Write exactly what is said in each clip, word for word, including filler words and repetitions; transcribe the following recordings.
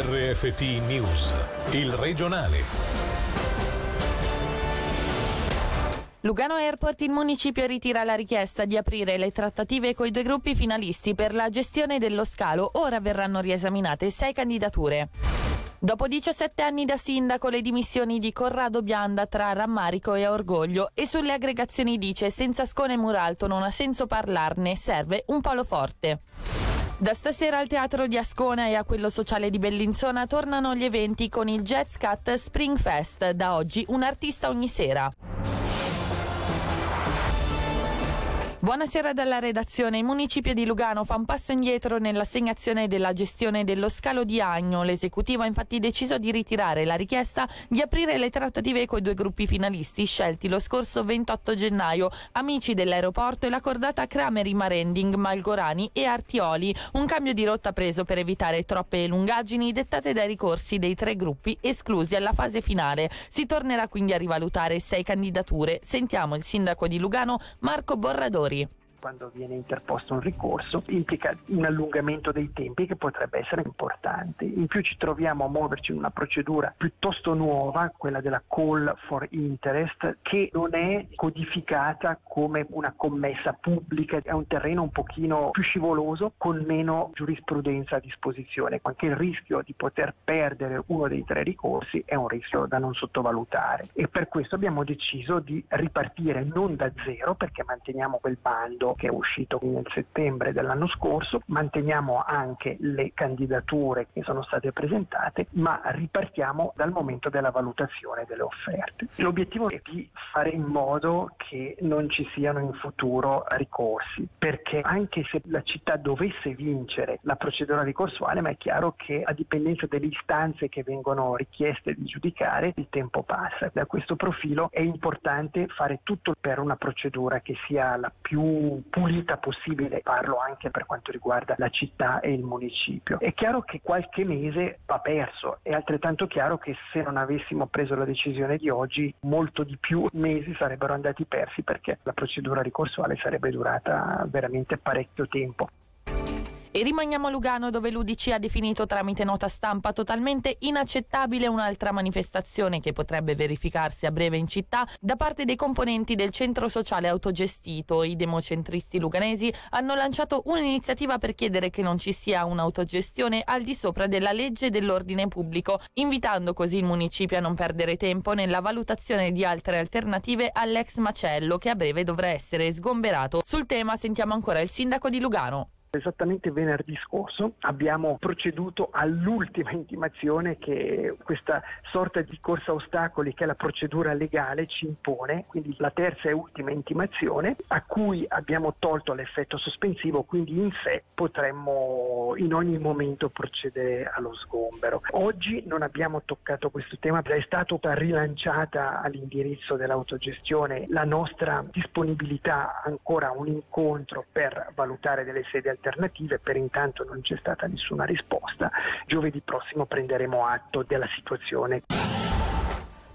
R F T News, il regionale. Lugano Airport, il municipio ritira la richiesta di aprire le trattative coi due gruppi finalisti per la gestione dello scalo. Ora verranno riesaminate sei candidature. Dopo diciassette anni da sindaco, le dimissioni di Corrado Bianda tra rammarico e orgoglio. E sulle aggregazioni dice: senza Ascona e Muralto non ha senso parlarne, serve un palo forte. Da stasera al Teatro di Ascona e a quello sociale di Bellinzona tornano gli eventi con il Jazz Cat Spring Fest. Da oggi un artista ogni sera. Buonasera dalla redazione. Il municipio di Lugano fa un passo indietro nell'assegnazione della gestione dello scalo di Agno. L'esecutivo ha infatti deciso di ritirare la richiesta di aprire le trattative coi due gruppi finalisti scelti lo scorso ventotto gennaio, Amici dell'Aeroporto e la cordata Crameri Marending, Malgorani e Artioli. Un cambio di rotta preso per evitare troppe lungaggini dettate dai ricorsi dei tre gruppi esclusi alla fase finale. Si tornerà quindi a rivalutare sei candidature. Sentiamo il sindaco di Lugano, Marco Borradori. Quando viene interposto un ricorso implica un allungamento dei tempi che potrebbe essere importante. In più ci troviamo a muoverci in una procedura piuttosto nuova, quella della call for interest, che non è codificata come una commessa pubblica, è un terreno un pochino più scivoloso con meno giurisprudenza a disposizione. Anche il rischio di poter perdere uno dei tre ricorsi è un rischio da non sottovalutare e per questo abbiamo deciso di ripartire non da zero, perché manteniamo quel bando che è uscito nel settembre dell'anno scorso, manteniamo anche le candidature che sono state presentate, ma ripartiamo dal momento della valutazione delle offerte. L'obiettivo è di fare in modo che non ci siano in futuro ricorsi, perché anche se la città dovesse vincere la procedura ricorsuale, ma è chiaro che a dipendenza delle istanze che vengono richieste di giudicare, il tempo passa. Da questo profilo è importante fare tutto per una procedura che sia la più pulita possibile, parlo anche per quanto riguarda la città e il municipio. È chiaro che qualche mese va perso, è altrettanto chiaro che se non avessimo preso la decisione di oggi molto di più mesi sarebbero andati persi, perché la procedura ricorsuale sarebbe durata veramente parecchio tempo. E rimaniamo a Lugano, dove l'U D C ha definito tramite nota stampa totalmente inaccettabile un'altra manifestazione che potrebbe verificarsi a breve in città da parte dei componenti del centro sociale autogestito. I democentristi luganesi hanno lanciato un'iniziativa per chiedere che non ci sia un'autogestione al di sopra della legge dell'ordine pubblico, invitando così il municipio a non perdere tempo nella valutazione di altre alternative all'ex macello, che a breve dovrà essere sgomberato. Sul tema sentiamo ancora il sindaco di Lugano. Esattamente venerdì scorso abbiamo proceduto all'ultima intimazione che questa sorta di corsa a ostacoli che la procedura legale ci impone, quindi la terza e ultima intimazione a cui abbiamo tolto l'effetto sospensivo, quindi in sé potremmo in ogni momento procedere allo sgombero. Oggi non abbiamo toccato questo tema, è stata rilanciata all'indirizzo dell'autogestione la nostra disponibilità ancora a un incontro per valutare delle sedi alternative, per intanto non c'è stata nessuna risposta. Giovedì prossimo prenderemo atto della situazione.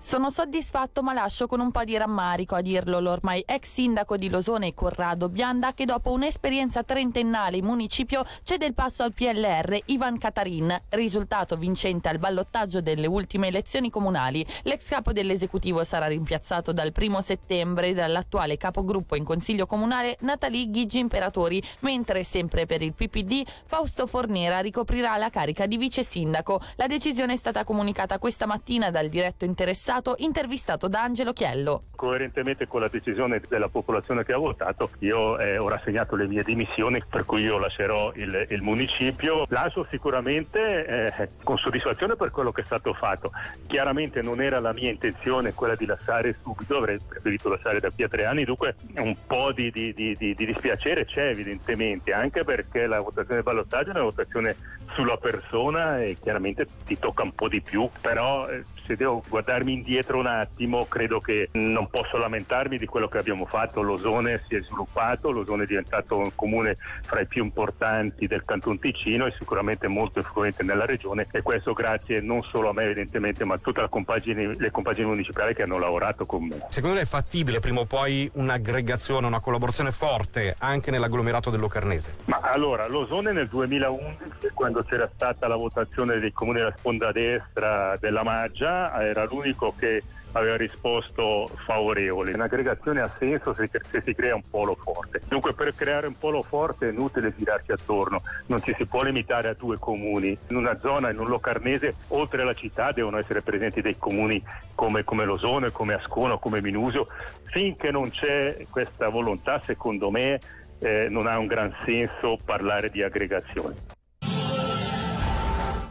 Sono soddisfatto ma lascio con un po' di rammarico a dirlo l'ormai ex sindaco di Losone Corrado Bianda, che dopo un'esperienza trentennale in municipio cede il passo al P L R Ivan Catarin, risultato vincente al ballottaggio delle ultime elezioni comunali. L'ex capo dell'esecutivo sarà rimpiazzato dal primo settembre dall'attuale capogruppo in consiglio comunale Natalie Ghigi Imperatori, mentre sempre per il P P D Fausto Fornera ricoprirà la carica di vice sindaco. La decisione è stata comunicata questa mattina dal diretto interessato, intervistato da Angelo Chiello. Coerentemente con la decisione della popolazione che ha votato, io eh, ho rassegnato le mie dimissioni, per cui io lascerò il, il municipio. Lascio sicuramente eh, con soddisfazione per quello che è stato fatto. Chiaramente non era la mia intenzione quella di lasciare subito, avrei preferito lasciare da qui a tre anni, dunque un po' di, di, di, di dispiacere c'è evidentemente, anche perché la votazione del ballottaggio è una votazione sulla persona e chiaramente ti tocca un po' di più, però eh, se devo guardarmi in indietro un attimo, credo che non posso lamentarmi di quello che abbiamo fatto. L'Osone si è sviluppato, l'Osone è diventato un comune fra i più importanti del Canton Ticino e sicuramente molto influente nella regione, e questo grazie non solo a me evidentemente, ma a tutte le compagini, le compagini municipali che hanno lavorato con me. Secondo lei è fattibile prima o poi un'aggregazione, una collaborazione forte anche nell'agglomerato del Locarnese? Ma allora, l'Osone nel duemilaundici, quando c'era stata la votazione dei comuni della sponda destra della Maggia, era l'unico che aveva risposto favorevole. Un'aggregazione ha senso se, se si crea un polo forte. Dunque, per creare un polo forte è inutile girarsi attorno, non ci si può limitare a due comuni. In una zona, in un Locarnese, oltre alla città devono essere presenti dei comuni come, come Losone, come Ascona, come Minusio. Finché non c'è questa volontà, secondo me eh, non ha un gran senso parlare di aggregazione.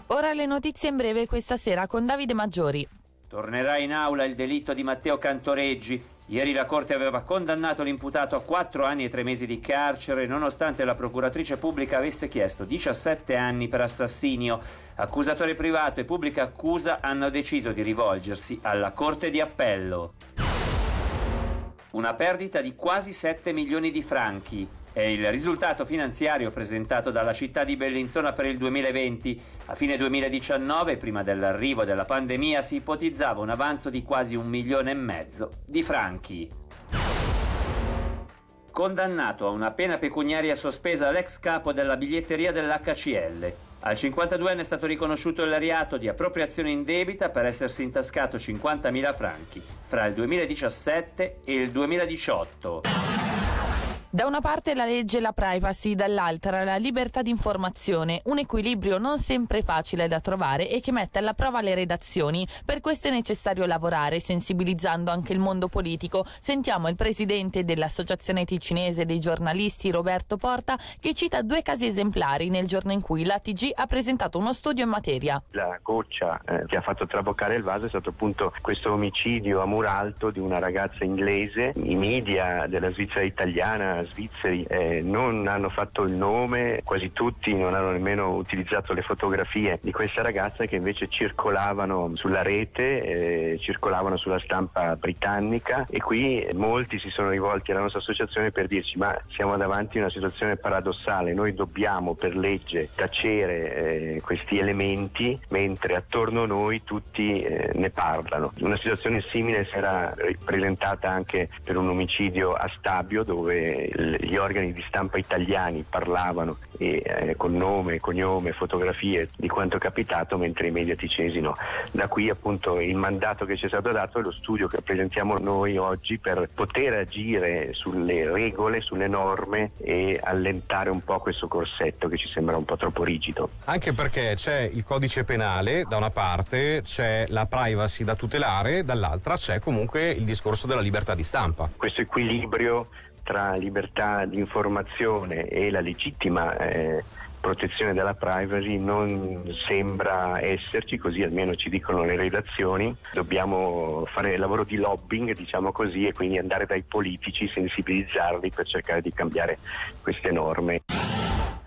Ora le notizie in breve questa sera con Davide Maggiori. Tornerà in aula il delitto di Matteo Cantoreggi. Ieri la Corte aveva condannato l'imputato a quattro anni e tre mesi di carcere, nonostante la procuratrice pubblica avesse chiesto diciassette anni per assassinio. Accusatore privato e pubblica accusa hanno deciso di rivolgersi alla Corte di Appello. Una perdita di quasi sette milioni di franchi. È il risultato finanziario presentato dalla città di Bellinzona per il duemilaventi. A fine duemiladiciannove, prima dell'arrivo della pandemia, si ipotizzava un avanzo di quasi un milione e mezzo di franchi. Condannato a una pena pecuniaria sospesa l'ex capo della biglietteria dell'H C L. Al cinquantaduenne è stato riconosciuto il reato di appropriazione indebita per essersi intascato cinquantamila franchi fra il duemiladiciassette e il duemiladiciotto. Da una parte la legge e la privacy, dall'altra la libertà di informazione, un equilibrio non sempre facile da trovare e che mette alla prova le redazioni. Per questo è necessario lavorare, sensibilizzando anche il mondo politico. Sentiamo il presidente dell'Associazione Ticinese dei giornalisti, Roberto Porta, che cita due casi esemplari nel giorno in cui la T G ha presentato uno studio in materia. La goccia eh, che ha fatto traboccare il vaso è stato appunto questo omicidio a Muralto di una ragazza inglese. I media della Svizzera italiana, svizzeri eh, non hanno fatto il nome, quasi tutti non hanno nemmeno utilizzato le fotografie di questa ragazza, che invece circolavano sulla rete, eh, circolavano sulla stampa britannica, e qui eh, molti si sono rivolti alla nostra associazione per dirci: ma siamo davanti a una situazione paradossale, noi dobbiamo per legge tacere eh, questi elementi mentre attorno a noi tutti eh, ne parlano. Una situazione simile si era presentata anche per un omicidio a Stabio, dove gli organi di stampa italiani parlavano e, eh, con nome, cognome, fotografie di quanto è capitato, mentre i media ticinesi no. Da qui appunto il mandato che ci è stato dato e lo studio che presentiamo noi oggi per poter agire sulle regole, sulle norme e allentare un po' questo corsetto che ci sembra un po' troppo rigido. Anche perché c'è il codice penale da una parte, c'è la privacy da tutelare, dall'altra c'è comunque il discorso della libertà di stampa. Questo equilibrio tra libertà di informazione e la legittima eh, protezione della privacy non sembra esserci, così almeno ci dicono le redazioni. Dobbiamo fare il lavoro di lobbying, diciamo così, e quindi andare dai politici, sensibilizzarli per cercare di cambiare queste norme.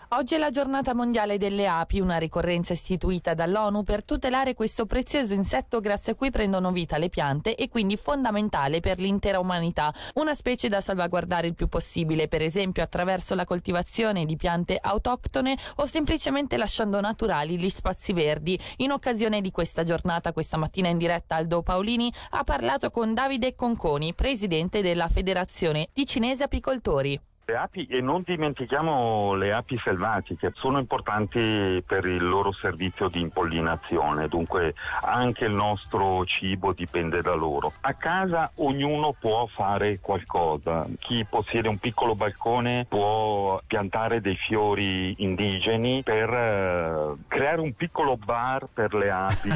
Oggi è la giornata mondiale delle api, una ricorrenza istituita dall'ONU per tutelare questo prezioso insetto grazie a cui prendono vita le piante e quindi fondamentale per l'intera umanità. Una specie da salvaguardare il più possibile, per esempio attraverso la coltivazione di piante autoctone o semplicemente lasciando naturali gli spazi verdi. In occasione di questa giornata, questa mattina in diretta Aldo Paolini ha parlato con Davide Conconi, presidente della Federazione Ticinese Apicoltori. Le api, e non dimentichiamo le api selvatiche, sono importanti per il loro servizio di impollinazione, dunque anche il nostro cibo dipende da loro. A casa ognuno può fare qualcosa, chi possiede un piccolo balcone può piantare dei fiori indigeni per eh, creare un piccolo bar per le api,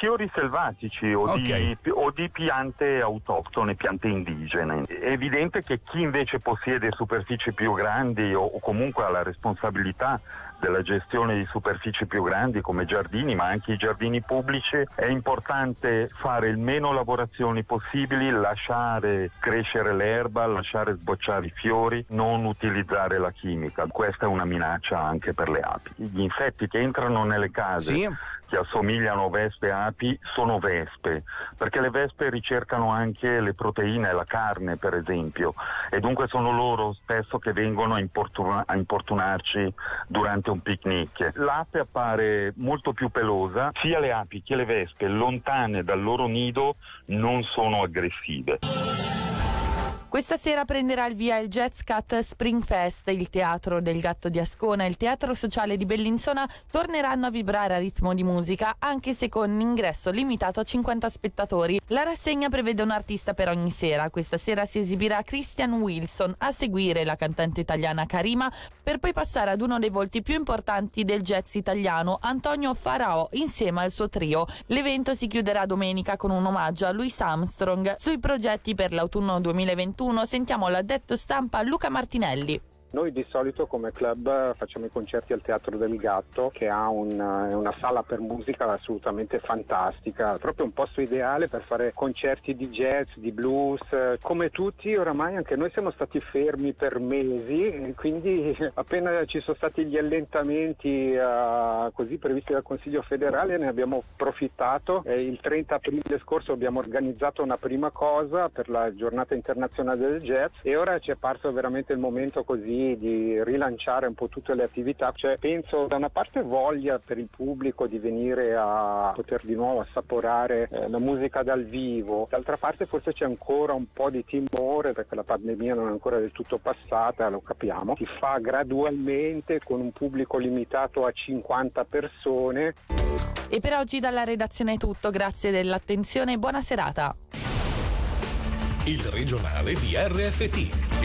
fiori selvatici o, okay. di, o di piante autoctone, piante indigene. È evidente che chi invece possiede super più grandi o comunque alla responsabilità della gestione di superfici più grandi come giardini, ma anche i giardini pubblici, è importante fare il meno lavorazioni possibili, lasciare crescere l'erba, lasciare sbocciare i fiori, non utilizzare la chimica. Questa è una minaccia anche per le api. Gli insetti che entrano nelle case, sì, che assomigliano a vespe e api, sono vespe, perché le vespe ricercano anche le proteine e la carne, per esempio, e dunque sono loro spesso che vengono a, importuna- a importunarci durante un picnic. L'ape appare molto più pelosa, sia le api che le vespe lontane dal loro nido non sono aggressive. Questa sera prenderà il via il Jazz Cat Spring Fest. Il Teatro del Gatto di Ascona e il Teatro Sociale di Bellinzona torneranno a vibrare a ritmo di musica, anche se con ingresso limitato a cinquanta spettatori. La rassegna prevede un artista per ogni sera. Questa sera si esibirà Christian Wilson, a seguire la cantante italiana Karima, per poi passare ad uno dei volti più importanti del jazz italiano, Antonio Farao, insieme al suo trio. L'evento si chiuderà domenica con un omaggio a Louis Armstrong. Sui progetti per l'autunno duemilaventuno sentiamo l'addetto stampa Luca Martinelli. Noi di solito come club facciamo i concerti al Teatro del Gatto, che ha un, una sala per musica assolutamente fantastica, proprio un posto ideale per fare concerti di jazz, di blues. Come tutti oramai anche noi siamo stati fermi per mesi, quindi appena ci sono stati gli allentamenti uh, così previsti dal Consiglio federale ne abbiamo approfittato. E il trenta aprile scorso abbiamo organizzato una prima cosa per la giornata internazionale del jazz, e ora ci è parso veramente il momento così di rilanciare un po' tutte le attività. Cioè, penso da una parte voglia per il pubblico di venire a poter di nuovo assaporare eh, la musica dal vivo, d'altra parte forse c'è ancora un po' di timore perché la pandemia non è ancora del tutto passata, lo capiamo, si fa gradualmente con un pubblico limitato a cinquanta persone. E per oggi dalla redazione è tutto, grazie dell'attenzione e buona serata. Il regionale di R F T,